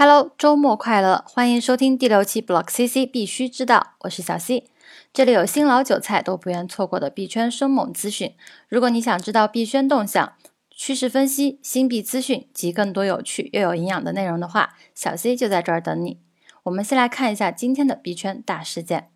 Hello， 周末快乐！欢迎收听第6期 BlockCC 必须知道，我是小西。这里有新老韭菜都不愿错过的币圈生猛资讯。如果你想知道币圈动向、趋势分析、新币资讯及更多有趣又有营养的内容的话，小西就在这儿等你。我们先来看一下今天的币圈大事件。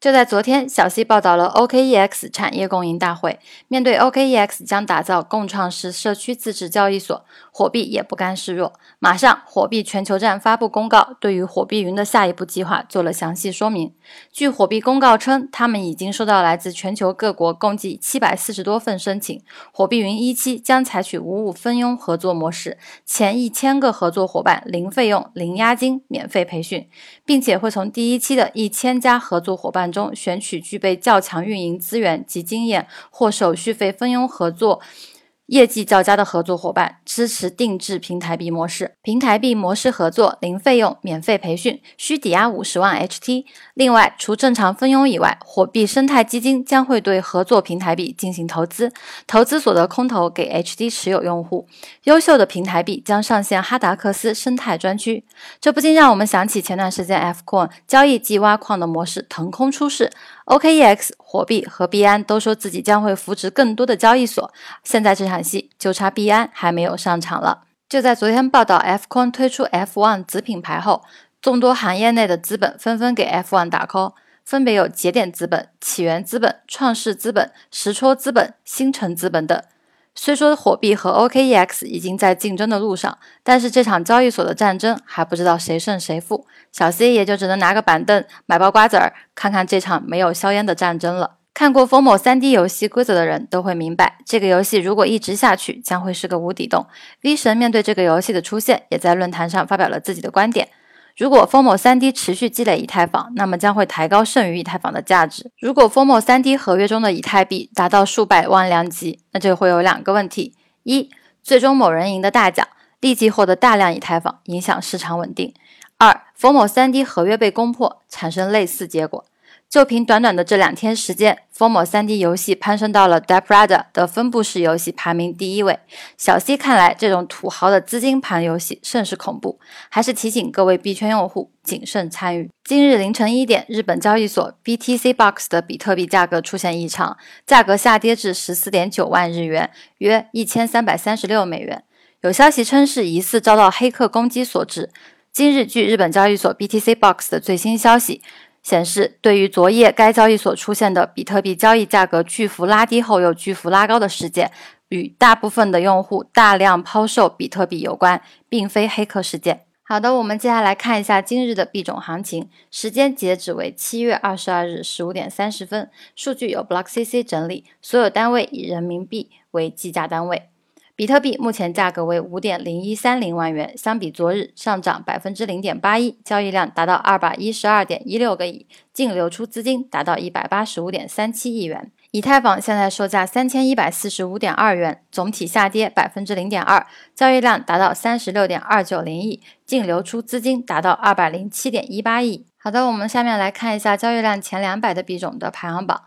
就在昨天，小西报道了 OKEx 产业供应大会。面对 OKEx 将打造共创式社区自治交易所，火币也不甘示弱。马上，火币全球站发布公告，对于火币云的下一步计划做了详细说明。据火币公告称，他们已经收到来自全球各国共计740多份申请。火币云1期将采取55分佣合作模式，前1000个合作伙伴零费用、零押金、免费培训，并且会从第1期的1000家合作伙伴中选取具备较强运营资源及经验或手续费分佣合作业绩较佳的合作伙伴，支持定制平台币模式。平台币模式合作零费用、免费培训，需抵押50万 HT。 另外，除正常分佣以外，火币生态基金将会对合作平台币进行投资，投资所得空投给 HT 持有用户。优秀的平台币将上线哈达克斯生态专区。这不禁让我们想起前段时间 Fcoin 交易即挖矿的模式腾空出世。 OKEx、火币和币安都说自己将会扶植更多的交易所，现在这场戏就差币安还没有上场了。就在昨天报道 Fcoin 推出 F1 子品牌后，众多行业内的资本纷纷给 F1 打 call， 分别有节点资本、起源资本、创世资本、实戳资本、星辰资本等。虽说火币和 OKEx 已经在竞争的路上，但是这场交易所的战争还不知道谁胜谁负，小 C 也就只能拿个板凳买包瓜子儿，看看这场没有硝烟的战争了。看过 FOMO 3D 游戏规则的人都会明白，这个游戏如果一直下去将会是个无底洞。 V 神面对这个游戏的出现，也在论坛上发表了自己的观点。如果 FOMO 3D 持续积累以太坊，那么将会抬高剩余以太坊的价值。如果 FOMO 3D 合约中的以太币达到数百万量级，那就会有2个问题：一、最终某人赢得大奖，立即获得大量以太坊，影响市场稳定；二、FOMO 3D 合约被攻破，产生类似结果。就凭短短的这2天时间， FOMO 3D 游戏攀升到了 DAppRadar 的分布式游戏排名第1位。小 C 看来，这种土豪的资金盘游戏甚是恐怖，还是提醒各位币圈用户谨慎参与。今日凌晨1点，日本交易所 BTCBOX 的比特币价格出现异常，价格下跌至 14.9 万日元，约1336美元。有消息称是疑似遭到黑客攻击所致。今日据日本交易所 BTCBOX 的最新消息显示，对于昨夜该交易所出现的比特币交易价格巨幅拉低后又巨幅拉高的事件，与大部分的用户大量抛售比特币有关，并非黑客事件。好的，我们接下来看一下今日的币种行情，时间截止为7月22日15点30分，数据由 BlockCC 整理，所有单位以人民币为计价单位。比特币目前价格为 5.0130 万元，相比昨日上涨 0.81%， 交易量达到 212.16 个亿，净流出资金达到 185.37 亿元。以太坊现在售价 3145.2 元，总体下跌 0.2%， 交易量达到 36.290 亿，净流出资金达到 207.18 亿。好的，我们下面来看一下交易量前200的币种的排行榜。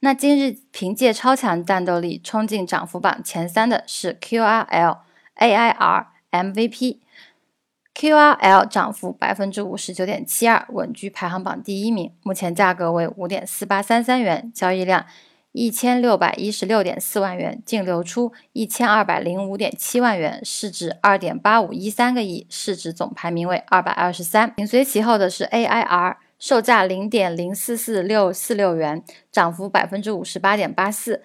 那今日凭借超强战斗力冲进涨幅榜前3的是 QRL、AIR、MVP。QRL 涨幅 59.72%， 稳居排行榜第1名，目前价格为 5.4833 元，交易量 1616.4 万元，净流出 1205.7 万元，市值 2.8513 个亿，市值总排名为223。紧随其后的是 AIR。售价 0.044646 元，涨幅 58.84%，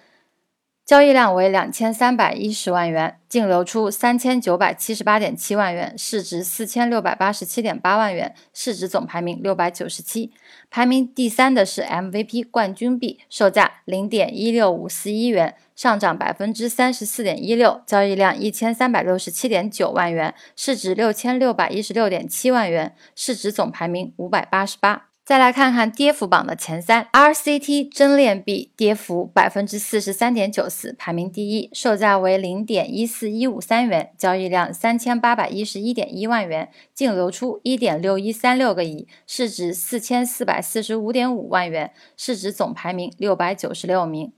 交易量为2310万元，净流出 3978.7 万元，市值 4687.8 万元，市值总排名697。排名第3的是 MVP 冠军币，售价 0.16541 元，上涨 34.16%， 交易量 1367.9 万元，市值 6616.7 万元，市值总排名588。再来看看跌幅榜的前3 ，RCT 真链币跌幅 43.94%， 排名第1，售价为 0.14153 元，交易量 3811.1 万元，净流出 1.6136 个亿，市值 4445.5 万元，市值总排名696名。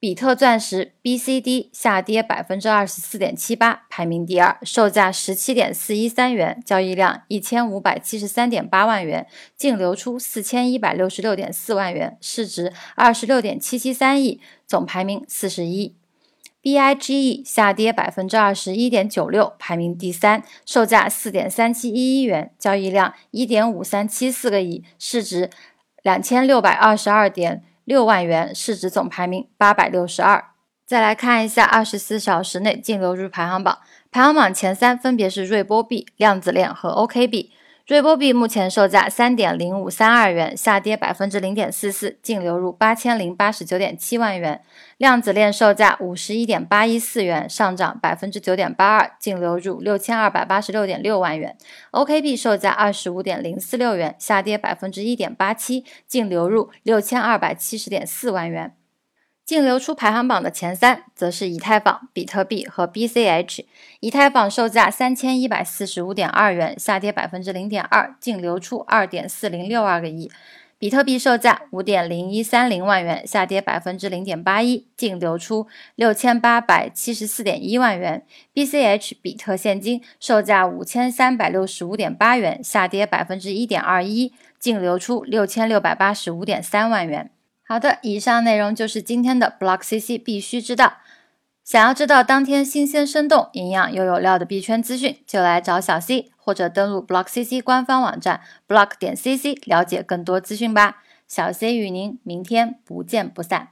比特钻石 BCD 下跌 24.78%， 排名第二，售价 17.413 元，交易量 1573.8 万元，净流出 4166.4 万元，市值 26.773 亿，总排名41。BIGE 下跌 21.96%， 排名第三，售价 4.371 元，交易量 1.5374 个亿，市值 2622.6 万元，市值总排名862。再来看一下24小时内净流入排行榜，排行榜前三分别是瑞波币、量子链和 OKB。瑞波币目前售价 3.0532 元，下跌 0.44%， 净流入 8089.7 万元。量子链售价 51.814 元，上涨 9.82%， 净流入 6286.6 万元。OKB 售价 25.046 元，下跌 1.87%， 净流入 6270.4 万元。净流出排行榜的前三则是以太坊、比特币和 BCH。 以太坊售价 3145.2 元，下跌 0.2%， 净流出 2.4062 个亿。比特币售价 5.0130 万元，下跌 0.81%， 净流出 6874.1 万元。 BCH 比特现金售价 5365.8 元，下跌 1.21%， 净流出 6685.3 万元。好的，以上内容就是今天的 BlockCC 必须知道。想要知道当天新鲜生动、营养又有料的币圈资讯，就来找小 C， 或者登录 BlockCC 官方网站 block.cc 了解更多资讯吧。小 C 与您明天不见不散。